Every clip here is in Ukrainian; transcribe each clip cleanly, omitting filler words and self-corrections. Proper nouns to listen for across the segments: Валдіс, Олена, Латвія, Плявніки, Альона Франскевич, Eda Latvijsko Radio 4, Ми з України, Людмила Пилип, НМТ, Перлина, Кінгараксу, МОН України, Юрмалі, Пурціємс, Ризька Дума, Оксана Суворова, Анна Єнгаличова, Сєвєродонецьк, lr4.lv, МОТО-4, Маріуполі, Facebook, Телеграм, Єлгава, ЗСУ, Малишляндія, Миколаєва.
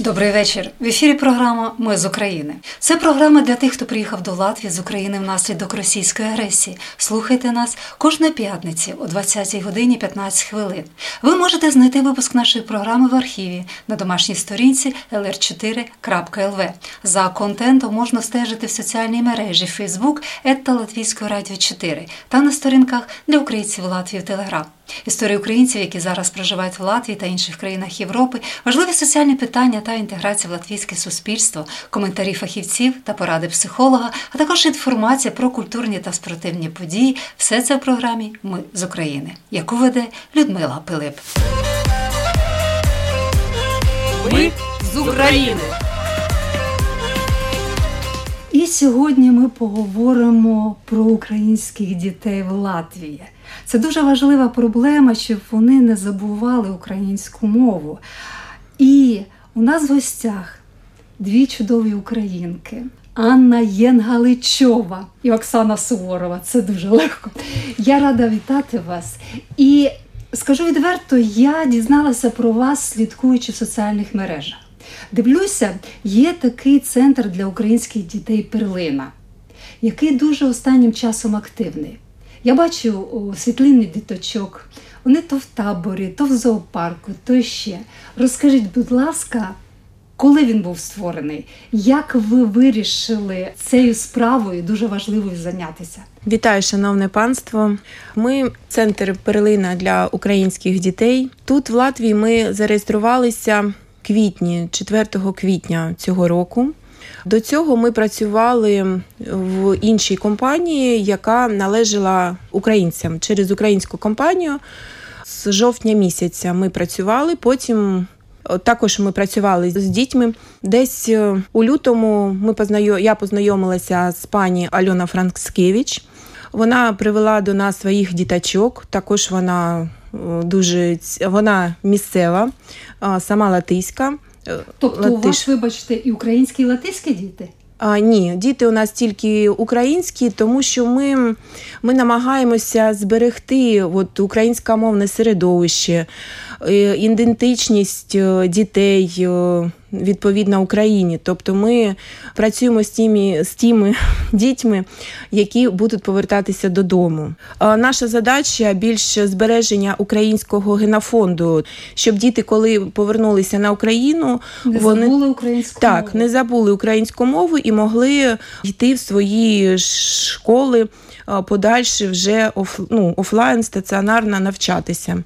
Добрий вечір. В ефірі програма «Ми з України». Це програма для тих, хто приїхав до Латвії з України внаслідок російської агресії. Слухайте нас кожної п'ятниці о 20 годині 15 хвилин. Ви можете знайти випуск нашої програми в архіві на домашній сторінці lr4.lv. За контентом можна стежити в соціальній мережі Facebook «Eda Latvijsko Radio 4» та на сторінках для українців Латвії в Телеграм. Історії українців, які зараз проживають в Латвії та інших країнах Європи, важливі соціальні питання та інтеграція в латвійське суспільство, коментарі фахівців та поради психолога, а також інформація про культурні та спортивні події – все це в програмі «Ми з України», яку веде Людмила Пилип. Ми з України! І сьогодні ми поговоримо про українських дітей в Латвії. Це дуже важлива проблема, щоб вони не забували українську мову. І у нас в гостях дві чудові українки – Анна Єнгаличова і Оксана Суворова. Це дуже легко. Я рада вітати вас. І скажу відверто, я дізналася про вас, слідкуючи в соціальних мережах. Дивлюся, є такий центр для українських дітей «Перлина», який дуже останнім часом активний. Я бачу світлини діточок, вони то в таборі, то в зоопарку, то ще. Розкажіть, будь ласка, коли він був створений? Як ви вирішили цією справою дуже важливою зайнятися? Вітаю, шановне панство. Ми центр «Перлина» для українських дітей. Тут в Латвії ми зареєструвалися квітні, 4 квітня цього року. До цього ми працювали в іншій компанії, яка належала українцям. Через українську компанію з жовтня місяця ми працювали, потім також ми працювали з дітьми. Десь у лютому я познайомилася з пані Альона Франскевич. Вона привела до нас своїх діточок, також вона місцева, сама латиська. Тобто у вас, вибачте, і українські, і латиські діти? Ні, діти у нас тільки українські, тому що ми намагаємося зберегти українськомовне середовище, ідентичність дітей відповідно Україні. Тобто ми працюємо з тими дітьми, які будуть повертатися додому. Наша задача більше збереження українського генофонду, щоб діти, коли повернулися на Україну, не забули українську мову і могли йти в свої школи подальше вже офлайн, стаціонарно навчатися.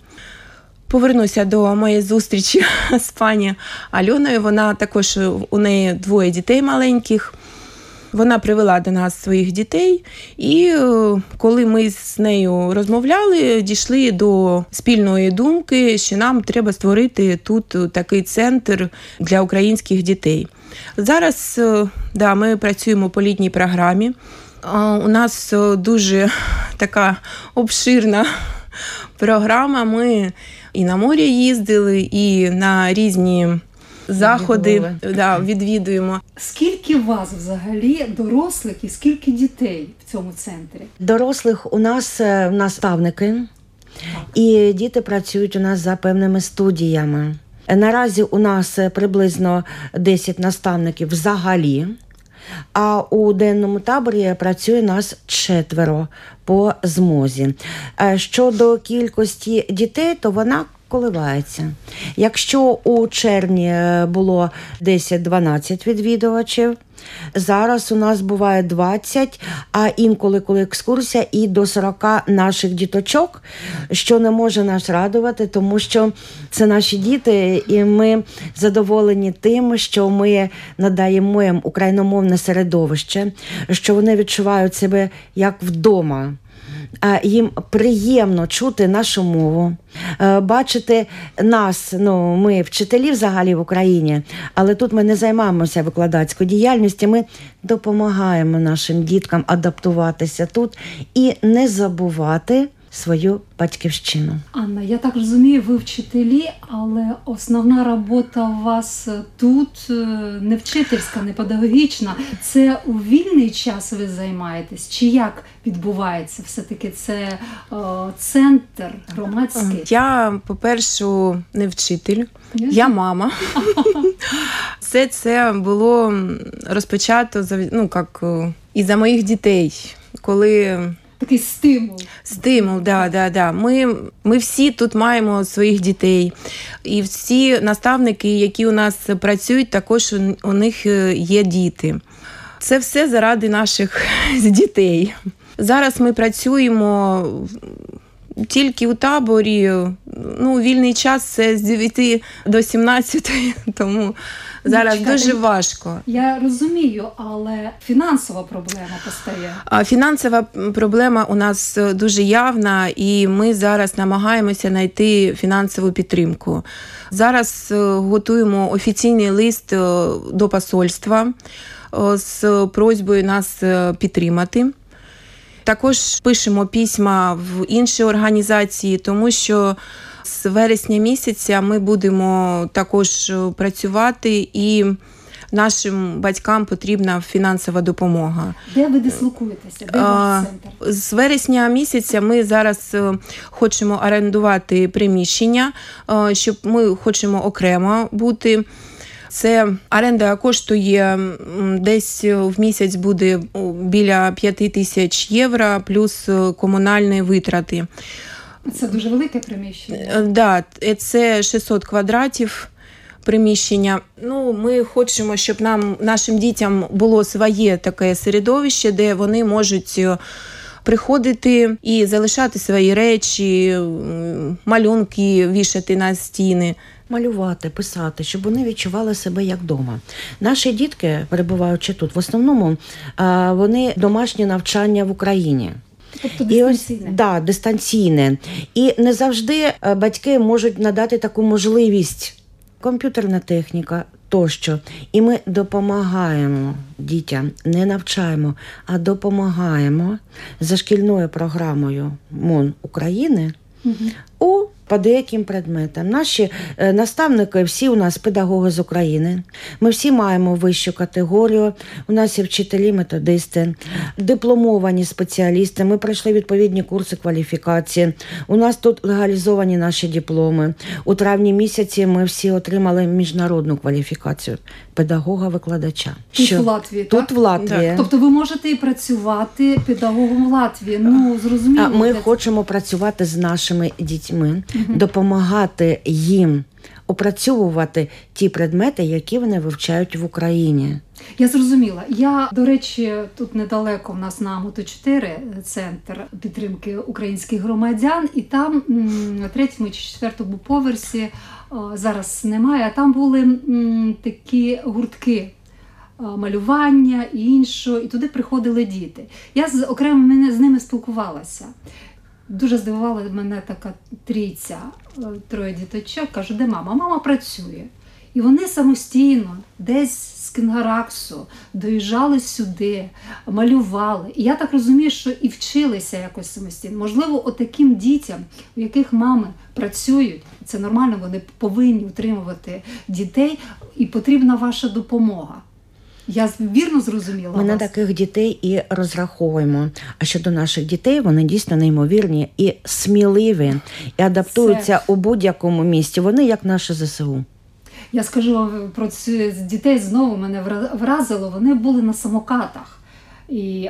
Повернуся до моєї зустрічі з пані Альоною. Вона також, у неї двоє дітей маленьких. Вона привела до нас своїх дітей. І коли ми з нею розмовляли, дійшли до спільної думки, що нам треба створити тут такий центр для українських дітей. Зараз, ми працюємо по літній програмі. У нас дуже така обширна програма. Ми і на море їздили, і на різні заходи відвідуємо. Скільки вас взагалі дорослих і скільки дітей в цьому центрі? Дорослих у нас наставники, і діти працюють у нас за певними студіями. Наразі у нас приблизно 10 наставників взагалі, а у денному таборі працює нас 4 по змозі. Щодо кількості дітей, то вона коливається. Якщо у червні було 10-12 відвідувачів, зараз у нас буває 20, а інколи, коли екскурсія, і до 40 наших діточок, що не може нас радувати, тому що це наші діти, і ми задоволені тим, що ми надаємо їм україномовне середовище, що вони відчувають себе як вдома. Їм приємно чути нашу мову, бачити нас, ми вчителі взагалі в Україні, але тут ми не займаємося викладацькою діяльністю, ми допомагаємо нашим діткам адаптуватися тут і не забувати свою батьківщину. Анна, я так розумію, ви вчителі, але основна робота у вас тут не вчительська, не педагогічна. Це у вільний час ви займаєтесь? Чи як відбувається? Все-таки це центр громадський? Я, по-перше, не вчитель. Я мама. Все це було розпочато, ну, як із-за моїх дітей, коли... Такий стимул. Стимул, да. Ми всі тут маємо своїх дітей. І всі наставники, які у нас працюють, також у них є діти. Це все заради наших дітей. Зараз ми працюємо тільки у таборі. Ну, вільний час – це з 9 до 17, тому... Зараз дуже важко. Я розумію, але фінансова проблема постає. Фінансова проблема у нас дуже явна, і ми зараз намагаємося знайти фінансову підтримку. Зараз готуємо офіційний лист до посольства з просьбою нас підтримати. Також пишемо письма в інші організації, тому що з вересня місяця ми будемо також працювати, і нашим батькам потрібна фінансова допомога. Де ви дислокуєтеся? Де ваш центр? З вересня місяця ми зараз хочемо орендувати приміщення, щоб ми хочемо окремо бути. Це оренда коштує десь в місяць буде біля 5 тисяч євро, плюс комунальні витрати. Це дуже велике приміщення. Так, це 600 квадратів приміщення. Ну, ми хочемо, щоб нашим дітям було своє таке середовище, де вони можуть приходити і залишати свої речі, малюнки вішати на стіни. Малювати, писати, щоб вони відчували себе як вдома. Наші дітки, перебуваючи тут, в основному вони домашнє навчання в Україні. Тобто дистанційне. Дистанційне. І не завжди батьки можуть надати таку можливість. Комп'ютерна техніка тощо. І ми допомагаємо дітям, не навчаємо, а допомагаємо за шкільною програмою МОН України по деяким предметам. Наші наставники, всі у нас педагоги з України. Ми всі маємо вищу категорію. У нас є вчителі, методисти, дипломовані спеціалісти. Ми пройшли відповідні курси кваліфікації. У нас тут легалізовані наші дипломи. У травні місяці ми всі отримали міжнародну кваліфікацію педагога-викладача. Тут в Латвії, так? Тут в Латвії. Так. Тобто ви можете і працювати педагогом в Латвії. Ну, зрозуміло. Ми хочемо працювати з нашими дітьми. Допомагати їм опрацьовувати ті предмети, які вони вивчають в Україні. Я зрозуміла. Я, до речі, тут недалеко в нас на МОТО-4 центр підтримки українських громадян, і там на 3-му чи 4-му поверсі, зараз немає, а там були такі гуртки малювання і іншого, і туди приходили діти. Я окремо з ними спілкувалася. Дуже здивувала мене така трійця, 3 діточок, кажу, де мама? Мама працює. І вони самостійно десь з Кінгараксу доїжджали сюди, малювали. І я так розумію, що і вчилися якось самостійно. Можливо, отаким дітям, у яких мами працюють, це нормально, вони повинні утримувати дітей, і потрібна ваша допомога. Я вірно зрозуміла. Ми на таких дітей і розраховуємо. А щодо наших дітей, вони дійсно неймовірні і сміливі, і адаптуються у будь-якому місті. Вони як наші ЗСУ. Я скажу вам про цих дітей, знову мене вразило, вони були на самокатах.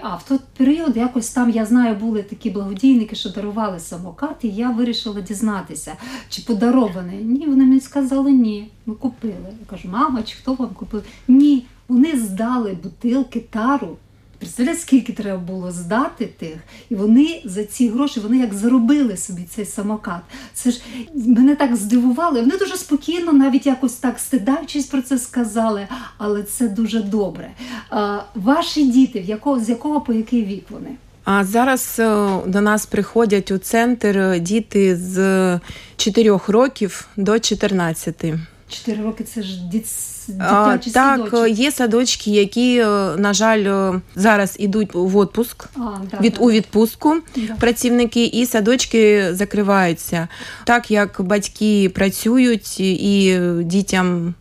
А в той період якось там, я знаю, були такі благодійники, що дарували самокати, і я вирішила дізнатися, чи подаровані. Ні, вони мені сказали, ні, ми купили. Я кажу, мама, чи хто вам купив? Ні. Вони здали бутилки тару. Представляєте, скільки треба було здати тих? І вони за ці гроші, вони як заробили собі цей самокат. Це ж мене так здивувало. Вони дуже спокійно, навіть якось так стидаючись про це сказали. Але це дуже добре. Ваші діти, з якого по який вік вони? А зараз до нас приходять у центр діти з 4 років до 14. 4 роки – це ж дитячі садочки. Так, є садочки, які, на жаль, зараз йдуть в відпуск, у відпустку працівники, і садочки закриваються. Так як батьки працюють і дітям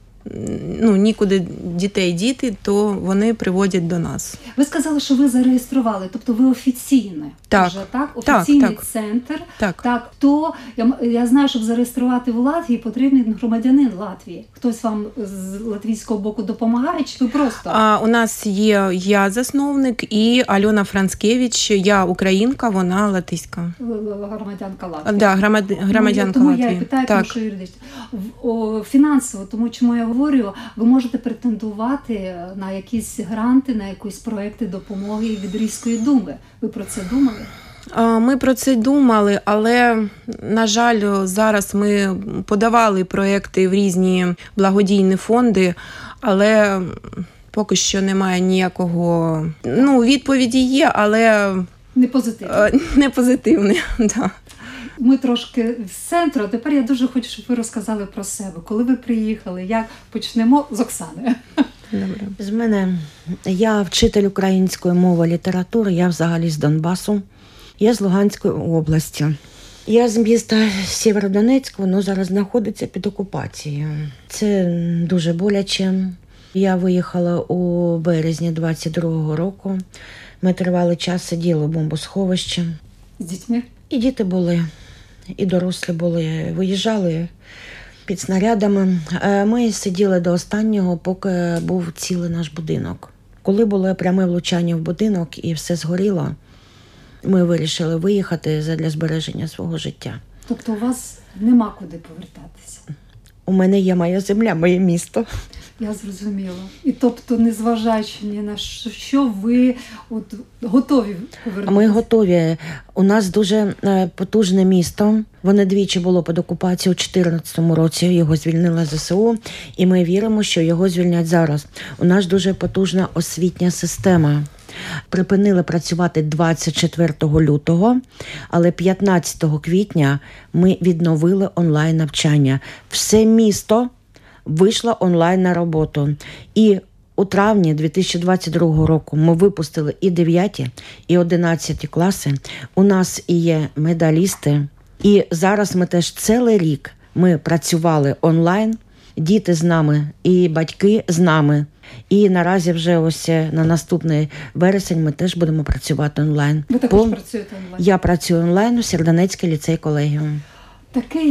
нікуди дітей діти, то вони приводять до нас. Ви сказали, що ви зареєстрували, тобто ви офіційне. Так. Вже, так? Офіційний центр. Так. Так, то, я знаю, щоб зареєструвати в Латвії, потрібен громадянин Латвії. Хтось вам з латвійського боку допомагає, чи ви просто? У нас є я засновник і Альона Франскевич. Я українка, вона латиська. Громадянка Латвії. Да, громадянка тому Латвії. Тому я питаю, тому що юридично. Фінансово, тому чому я говорю, ви можете претендувати на якісь гранти, на якісь проекти допомоги від Ризької думи. Ви про це думали? Ми про це думали, але, на жаль, зараз ми подавали проекти в різні благодійні фонди, але поки що немає ніякого... відповіді є, але... Не позитивне, так. Ми трошки з центру, а тепер я дуже хочу, щоб ви розказали про себе. Коли ви приїхали, як? Почнемо з Оксани. Добре. З мене. Я вчитель української мови, літератури, я взагалі з Донбасу. Я з Луганської області. Я з міста Сєвєродонецьк, воно зараз знаходиться під окупацією. Це дуже боляче. Я виїхала у березні 22-го року. Ми тривалий час сиділи в бомбосховищі. З дітьми? І діти були, і дорослі були. Виїжджали під снарядами. Ми сиділи до останнього, поки був цілий наш будинок. Коли було пряме влучання в будинок і все згоріло, ми вирішили виїхати задля збереження свого життя. Тобто у вас нема куди повертатися? У мене є моя земля, моє місто. Я зрозуміла. І тобто, незважаючи ні на що, ви готові повернутися? Ми готові. У нас дуже потужне місто. Воно двічі було під окупацією у 2014 році. Його звільнила ЗСУ. І ми віримо, що його звільнять зараз. У нас дуже потужна освітня система. Припинили працювати 24 лютого, але 15 квітня ми відновили онлайн-навчання. Все місто вийшло онлайн на роботу. І у травні 2022 року ми випустили і 9, і 11 класи. У нас і є медалісти. І зараз ми теж цілий рік ми працювали онлайн. Діти з нами, і батьки з нами. І наразі вже ось на наступний вересень ми теж будемо працювати онлайн. Ви також працюєте онлайн? Я працюю онлайн у Сєвєродонецькій ліцей колегіум.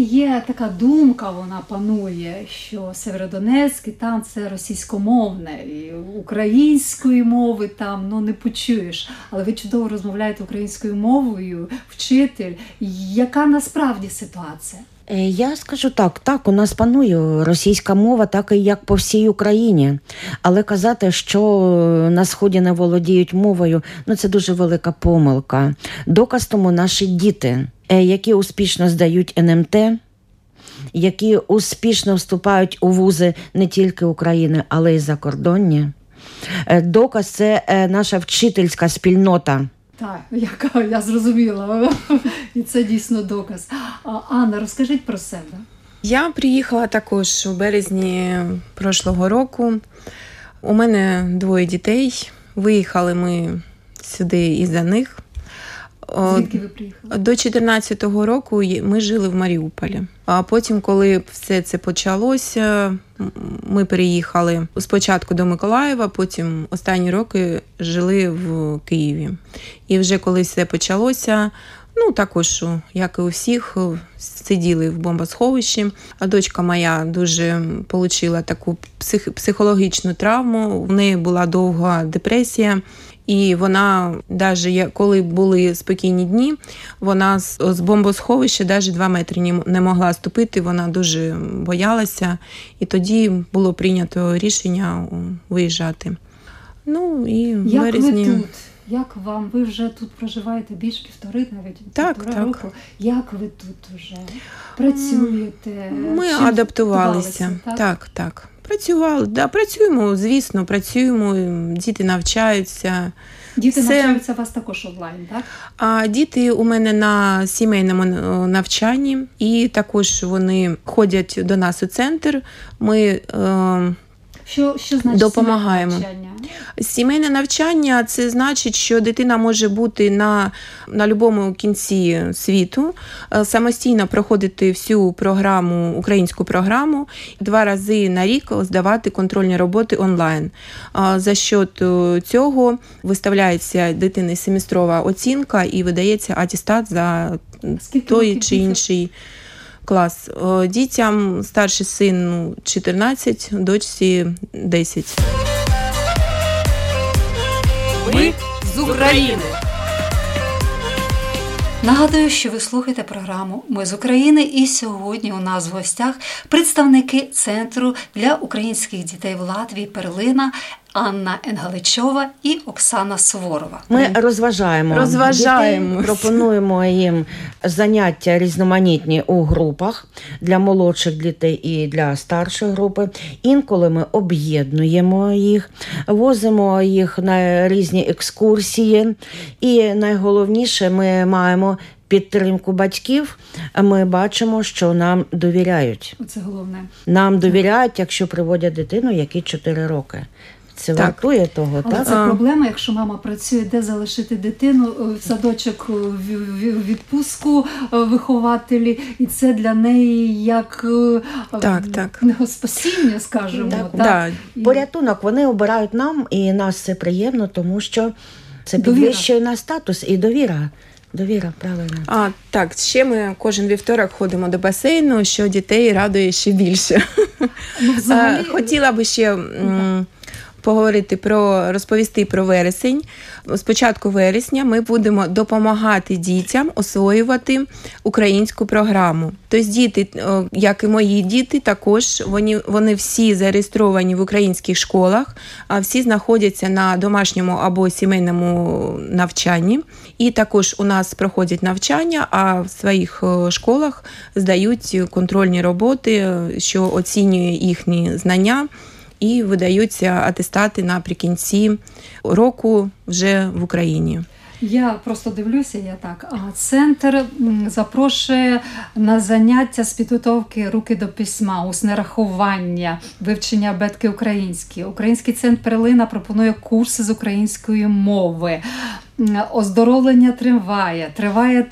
Є така думка, вона панує, що Сєвєродонецьк там це російськомовне, і української мови там не почуєш. Але ви чудово розмовляєте українською мовою, вчитель. Яка насправді ситуація? Я скажу так, у нас панує російська мова, так і як по всій Україні. Але казати, що на Сході не володіють мовою, це дуже велика помилка. Доказ тому наші діти, які успішно здають НМТ, які успішно вступають у вузи не тільки України, але й закордонні. Доказ – це наша вчительська спільнота. Так, я зрозуміла, і це дійсно доказ. Анна, розкажіть про себе. Я приїхала також у березні прошлого року. У мене 2 дітей, виїхали ми сюди із-за них. Звідки ви приїхали? До 14-го року ми жили в Маріуполі. А потім, коли все це почалося, ми переїхали спочатку до Миколаєва, потім останні роки жили в Києві. І вже коли все почалося, також, як і у всіх, сиділи в бомбосховищі. А дочка моя дуже отримала таку психологічну травму, в неї була довга депресія. І вона, навіть коли були спокійні дні, вона з бомбосховища навіть 2 метри не могла ступити, вона дуже боялася. І тоді було прийнято рішення виїжджати. Як березні... ви тут? Як вам? Ви вже тут проживаєте більше півтора року. Як ви тут уже працюєте? Ми адаптувалися. Так. Працювали, да, працюємо, звісно, працюємо, діти навчаються. Діти навчаються у вас також онлайн, так? А діти у мене на сімейному навчанні, і також вони ходять до нас у центр. Ми що значить допомагаємо. Сімейне навчання – це значить, що дитина може бути на будь-якому кінці світу, самостійно проходити всю програму, українську програму, 2 рази на рік здавати контрольні роботи онлайн. За счет цього виставляється дитини семестрова оцінка і видається атестат за той чи інший клас. Дітям старший син 14, дочці 10. Ми з України. Нагадую, що ви слухаєте програму «Ми з України», і сьогодні у нас в гостях представники Центру для українських дітей в Латвії «Перлина» Анна Єнгаличова і Оксана Суворова. Ми розважаємо дітей, пропонуємо їм заняття різноманітні у групах для молодших дітей і для старшої групи. Інколи ми об'єднуємо їх, возимо їх на різні екскурсії. І найголовніше, ми маємо підтримку батьків, ми бачимо, що нам довіряють. Це головне. Нам довіряють, якщо приводять дитину, якій 4 роки. Це вартує того, але так? Це проблема, якщо мама працює, де залишити дитину, в садочок, в відпустку вихователі, і це для неї як спасіння, скажімо. Так. Порятунок вони обирають нам, і нас це приємно, тому що це підвищує наш статус і довіра. Довіра, правильно. Так, ще ми кожен вівторок ходимо до басейну, що дітей радує ще більше. Взагалі... Хотіла би ще... поговорити розповісти про вересень. З початку вересня ми будемо допомагати дітям освоювати українську програму. Тобто діти, як і мої діти, також вони всі зареєстровані в українських школах, а всі знаходяться на домашньому або сімейному навчанні. І також у нас проходять навчання, а в своїх школах здають контрольні роботи, що оцінює їхні знання. І видаються атестати наприкінці року вже в Україні. Я просто дивлюся, а центр запрошує на заняття з підготовки руки до письма, усне рахування, вивчення абетки української. Український центр «Перлина» пропонує курси з української мови. Оздоровлення триває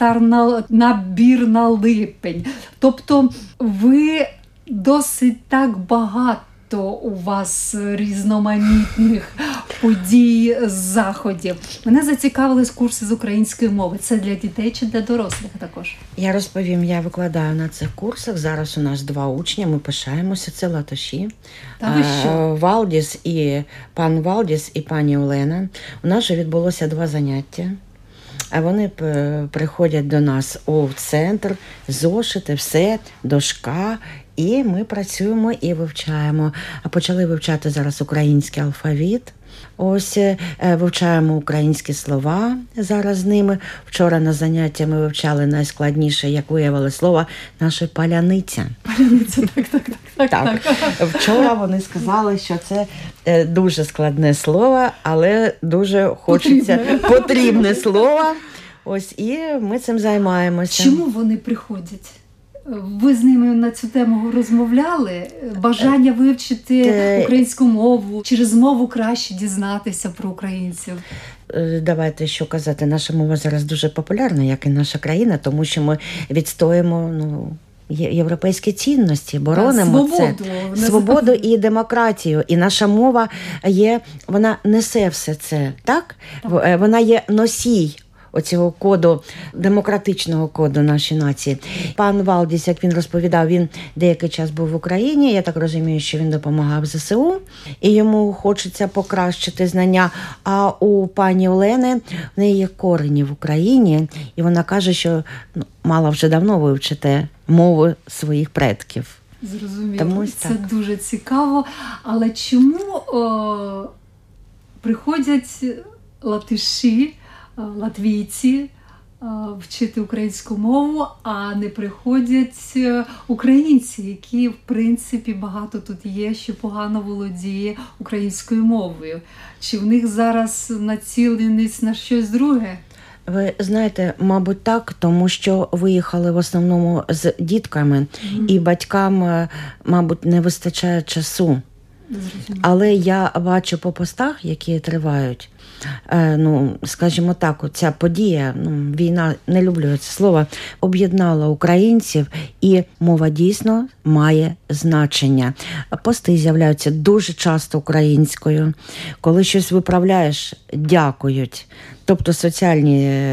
набір на липень. Тобто ви досить так багато, то у вас різноманітних подій, заходів. Мене зацікавили курси з української мови. Це для дітей чи для дорослих також? Я розповім, я викладаю на цих курсах. Зараз у нас 2 учні, ми пишаємося. Це латоші. Валдіс і пан Валдіс і пані Олена. У нас вже відбулося 2 заняття. А вони приходять до нас в центр, зошити, все, дошка. І ми працюємо і вивчаємо. Почали вивчати зараз український алфавіт. Ось вивчаємо українські слова зараз з ними. Вчора на занятті ми вивчали найскладніше, як виявили слово, наше паляниця. Паляниця, так. Вчора вони сказали, що це дуже складне слово, але дуже хочеться потрібне слово. Ось і ми цим займаємося. Чому вони приходять? Ви з ними на цю тему розмовляли? Бажання вивчити українську мову, через мову краще дізнатися про українців? Давайте, що казати, наша мова зараз дуже популярна, як і наша країна, тому що ми відстоїмо європейські цінності, боронимо свободу і демократію. І наша мова вона несе все це, так? Вона є носій оцього коду, демократичного коду нашої нації. Пан Валдіс, як він розповідав, він деякий час був в Україні, я так розумію, що він допомагав ЗСУ, і йому хочеться покращити знання. А у пані Олени, в неї є корені в Україні, і вона каже, що мала вже давно вивчити мови своїх предків. Зрозуміло, це дуже цікаво. Але чому приходять латиші, латвійці вчити українську мову, а не приходять українці, які, в принципі, багато тут є, що погано володіє українською мовою. Чи в них зараз націленість на щось друге? Ви знаєте, мабуть, так, тому що виїхали в основному з дітками, і батькам, мабуть, не вистачає часу. Але я бачу по постах, які тривають, скажімо так, ця подія, війна, не люблю це слово, об'єднала українців, і мова дійсно має значення. Пости з'являються дуже часто українською. Коли щось виправляєш, дякують. Тобто соціальні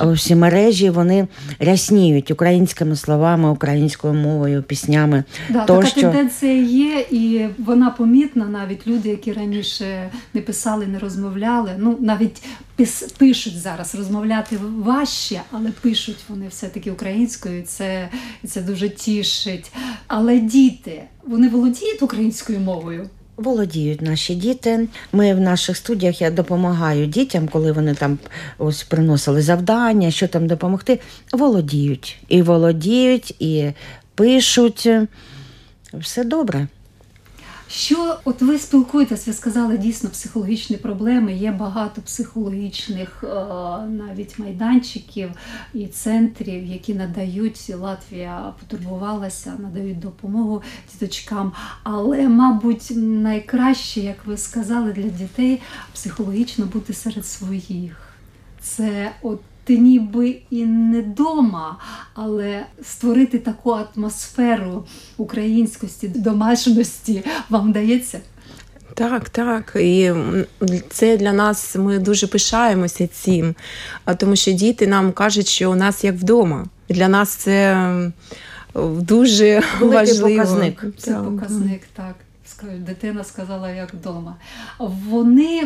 всі мережі, вони рясніють українськими словами, українською мовою, піснями. Да, така тенденція є, і вона помітна. Навіть люди, які раніше не писали, не розмовляли, навіть пишуть зараз, розмовляти важче, але пишуть вони все-таки українською, це дуже тішить. Але діти, вони володіють українською мовою? Володіють наші діти. Ми в наших студіях, я допомагаю дітям, коли вони там ось приносили завдання, що там допомогти. Володіють, і пишуть. Все добре. Що, от ви спілкуєтесь, ви сказали, дійсно психологічні проблеми, є багато психологічних навіть майданчиків і центрів, які надають, Латвія потурбувалася, надають допомогу діточкам, але, мабуть, найкраще, як ви сказали, для дітей психологічно бути серед своїх. Це от ти ніби і не дома, але створити таку атмосферу українськості, домашності вам вдається? Так. І це для нас, ми дуже пишаємося цим, тому що діти нам кажуть, що у нас як вдома. Для нас це дуже важливо. Показник. Це показник, так. Дитина сказала, як вдома. Вони,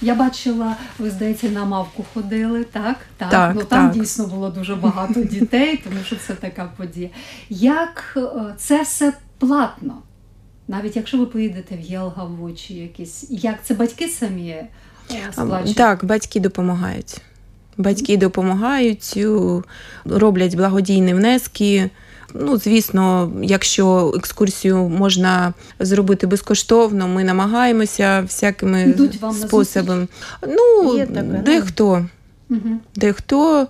я бачила, ви, здається, на мавку ходили, так? Так. Там дійсно було дуже багато дітей, тому що це така подія. Як це все платно? Навіть якщо ви поїдете в Єлгаву чи якісь... Як це батьки самі сплачують? Так, батьки допомагають. Батьки допомагають, роблять благодійні внески. Звісно, якщо екскурсію можна зробити безкоштовно, ми намагаємося всякими способами. Дехто.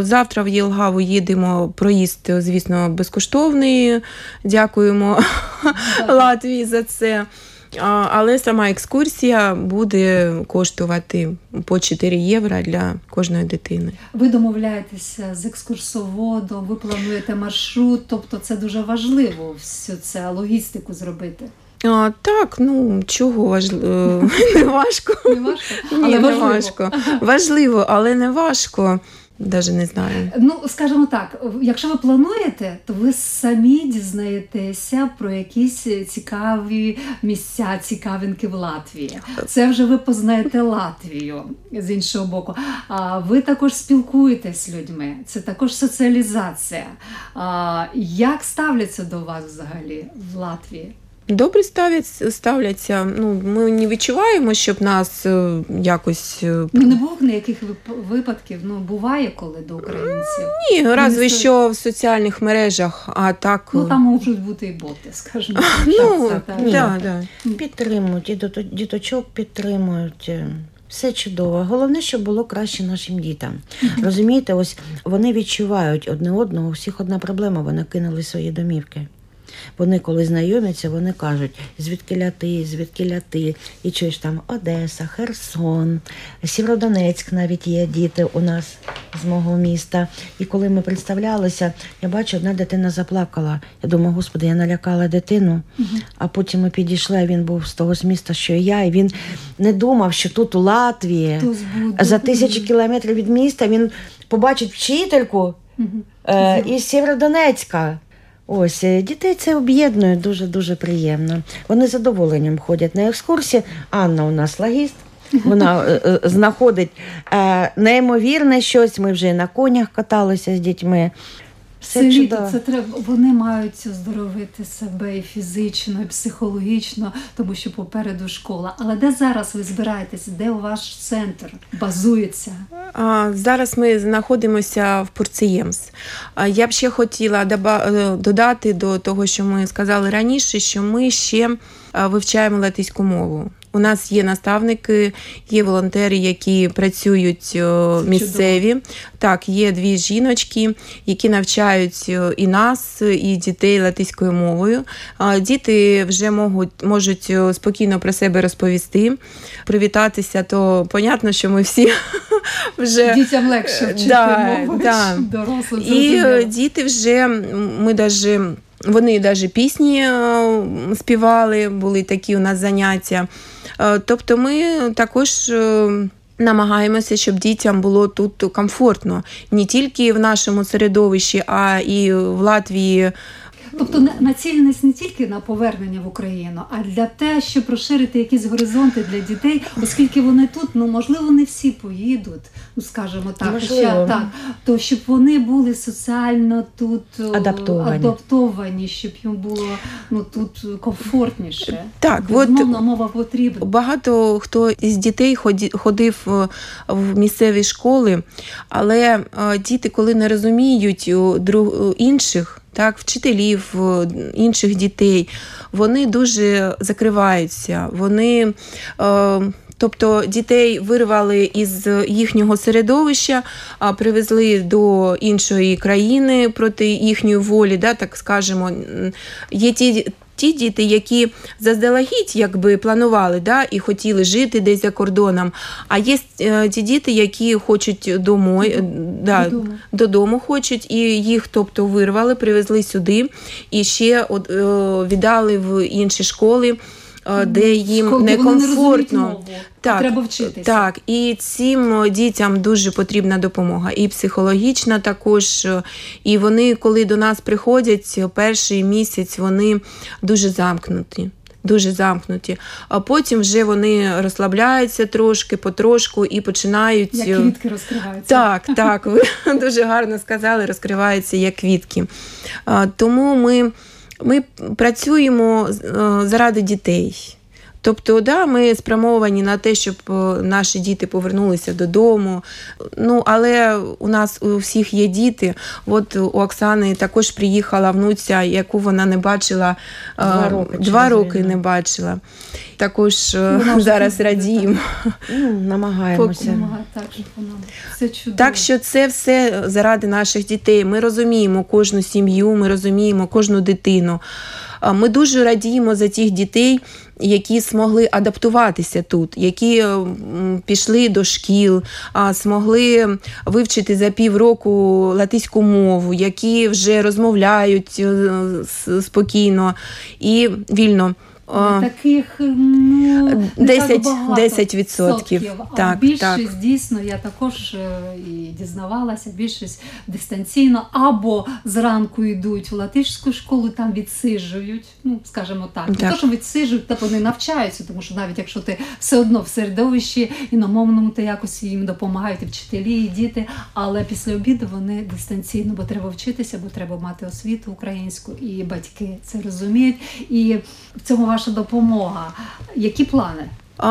Завтра в Єлгаву їдемо, проїзд, звісно, безкоштовний. Дякуємо Латвії за це. Але сама екскурсія буде коштувати по 4 євро для кожної дитини. Ви домовляєтеся з екскурсоводом, ви плануєте маршрут, тобто це дуже важливо, всю цю логістику зробити. Так, чого важливо? Не важко. Але важливо. Важливо, але не важко. Даже не знаю. Скажімо так, якщо ви плануєте, то ви самі дізнаєтеся про якісь цікаві місця, цікавинки в Латвії. Це вже ви познаєте Латвію, з іншого боку. А ви також спілкуєтесь з людьми, це також соціалізація. Як ставляться до вас взагалі в Латвії? Добре ставляться. Ми не відчуваємо, щоб нас якось... Не було ніяких випадків? Буває, коли до українців? Ні, разве що в соціальних мережах, а так... Там можуть бути і боти, скажімо. Підтримують, і діточок підтримують. Все чудово. Головне, щоб було краще нашим дітям. Розумієте, ось вони відчувають одне одного, у всіх одна проблема, вони кинули свої домівки. Вони, коли знайомляться, вони кажуть, звідкіля ти, і чуєш там Одеса, Херсон, Сєвєродонецьк навіть є діти у нас з мого міста. І коли ми представлялися, я бачу, одна дитина заплакала. Я думаю, господи, я налякала дитину, а потім ми підійшли, і він був з того ж міста, що і я, і він не думав, що тут у Латвії, за 1000 кілометрів від міста, він побачить вчительку із Сєвєродонецька. Ось, дітей це об'єднує, дуже-дуже приємно. Вони з задоволенням ходять на екскурсії. Анна у нас логіст, вона знаходить неймовірне щось. Ми вже і на конях каталися з дітьми. Все літо це треба. Вони мають оздоровити себе і фізично, і психологічно, тому що попереду школа. Але де зараз ви збираєтеся? Де ваш центр базується? Зараз ми знаходимося в Пурціємс. Я б ще хотіла додати до того, що ми сказали раніше, що ми ще вивчаємо латвійську мову. У нас є наставники, є волонтери, які працюють місцеві. Так, є дві жіночки, які навчають і нас, і дітей латиською мовою. Діти вже можуть спокійно про себе розповісти, привітатися, то понятно, що ми всі вже... Дітям легше вчити мову, дорослим. І діти вже, вони навіть пісні співали, були такі у нас заняття. Тобто ми також намагаємося, щоб дітям було тут комфортно. Не тільки в нашому середовищі, а і в Латвії. Тобто націленість не тільки на повернення в Україну, а для те, щоб розширити якісь горизонти для дітей, оскільки вони тут, можливо, не всі поїдуть, скажімо так, то щоб вони були соціально тут адаптовані, щоб їм було тут комфортніше. Так, безумовно, мова потрібна. Багато хто із дітей ходив в місцеві школи, але діти, коли не розуміють інших, так, вчителів, інших дітей, вони дуже закриваються. Тобто дітей вирвали із їхнього середовища, привезли до іншої країни проти їхньої волі, так скажемо. Є ті діти, які заздалегідь планували і хотіли жити десь за кордоном, а є ті діти, які хочуть додому хочуть, і їх вирвали, привезли сюди і ще віддали в інші школи, де їм некомфортно. Треба вчитися. Так, і цим дітям дуже потрібна допомога. І психологічна також. І вони, коли до нас приходять, перший місяць вони дуже замкнуті. А потім вже вони розслабляються трошки, потрошку і починають... Як квітки розкриваються. Так, ви дуже гарно сказали, розкриваються як квітки. Тому ми працюємо заради дітей. Тобто, ми спрямовані на те, щоб наші діти повернулися додому. Але у нас у всіх є діти. У Оксани також приїхала внуця, яку вона не бачила, 2 роки не бачила. Також зараз радіємо. Намагаємося. Так що це все заради наших дітей. Ми розуміємо кожну сім'ю, ми розуміємо кожну дитину. Ми дуже радіємо за тих дітей, які змогли адаптуватися тут, які пішли до шкіл, змогли вивчити за півроку латиську мову, які вже розмовляють спокійно і вільно. Таких, 10%. Так, більшість, дійсно, я також і дізнавалася, більшість дистанційно, або зранку йдуть в латиську школу, там відсиджують, скажімо так. Не то, що відсиджують, так вони навчаються, тому що навіть якщо ти все одно в середовищі іномовному, ти якось їм допомагають і вчителі, і діти, але після обіду вони дистанційно, бо треба вчитися, бо треба мати освіту українську, і батьки це розуміють, і в цьому ваша допомога. Які плани?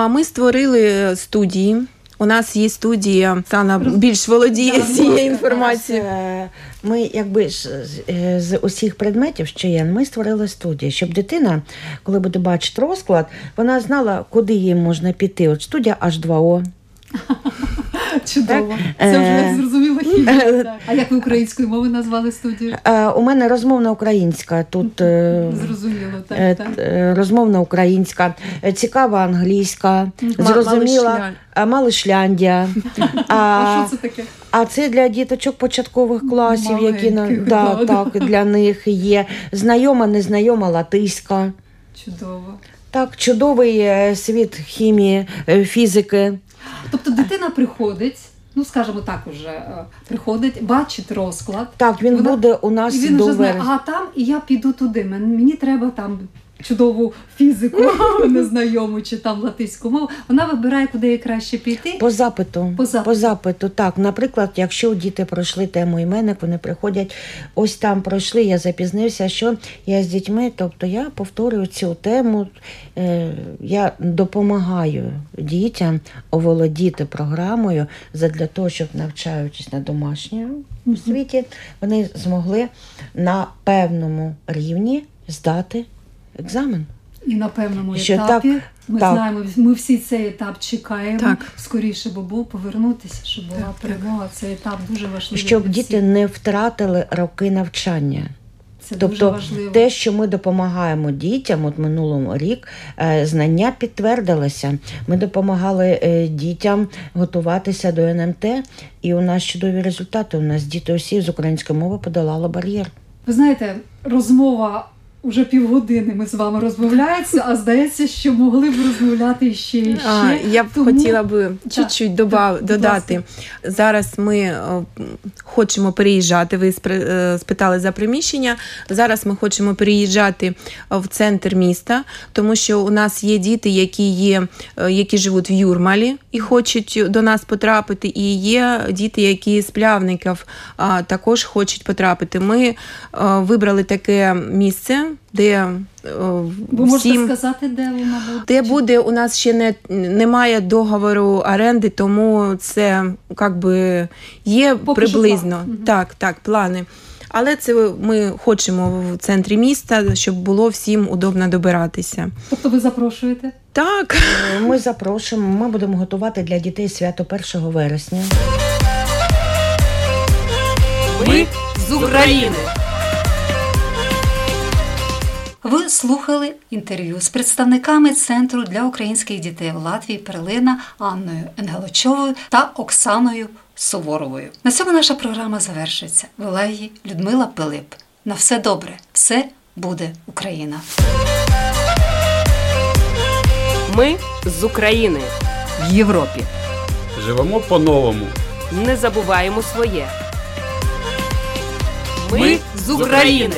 Ми створили студії. У нас є студія. Оксана більш володіє цією інформацією. Ми з усіх предметів, що є, ми створили студії, щоб дитина, коли буде бачити розклад, вона знала, куди їй можна піти. От студія H2O. Чудово. Це вже зрозуміло хід. А як ви українською мовою назвали студію? У мене розмовна українська. Зрозуміло, так. Розмовна українська, цікава англійська, зрозуміла Малишляндія. А що це таке? А це для діточок початкових класів, які для них є. Знайома, незнайома латиська. Чудово. Так, чудовий світ хімії, фізики. Тобто дитина приходить, скажімо так, уже приходить, бачить розклад. Так, він буде у нас до вересня. І він вже знає, там, і я піду туди, мені треба там чудову фізику незнайому чи там латиську мову, вона вибирає, куди їй краще піти? По запиту, так. Наприклад, якщо діти пройшли тему іменник, вони приходять, ось там пройшли, я запізнився, що я з дітьми, тобто я повторюю цю тему, я допомагаю дітям оволодіти програмою задля того, щоб, навчаючись на домашньому світі, вони змогли на певному рівні здати екзамен. І на певному етапі, знаємо, ми всі цей етап чекаємо, скоріше, бо був повернутися, щоб була перемога. Цей етап дуже важливий. Щоб діти не втратили роки навчання. Це тобто те, що ми допомагаємо дітям, от минулому рік знання підтвердилося. Ми допомагали дітям готуватися до НМТ, і у нас чудові результати. У нас діти усі з української мови подолали бар'єр. Ви знаєте, розмова уже півгодини ми з вами розмовляється, а здається, що могли б розмовляти ще. Я б хотіла би чуть-чуть додати. Зараз ми хочемо переїжджати. Ви спитали за приміщення. Зараз ми хочемо переїжджати в центр міста, тому що у нас є діти, які живуть в Юрмалі і хочуть до нас потрапити, і є діти, які з Плявників також хочуть потрапити. Ми вибрали таке місце, де ви можете сказати, де вона буде? Де буде, у нас ще немає договору оренди, тому це якби є поки приблизно. Так, плани. Але це ми хочемо в центрі міста, щоб було всім удобно добиратися. Тобто ви запрошуєте? Так. Ми запрошуємо, ми будемо готувати для дітей свято 1 вересня. Ми з України! Ви слухали інтерв'ю з представниками Центру для українських дітей в Латвії «Перлина» Анною Єнгаличовою та Оксаною Суворовою. На цьому наша програма завершиться. Вела її Людмила Пилип. На все добре. Все буде Україна. Ми з України. В Європі. Живемо по-новому. Не забуваємо своє. Ми з України.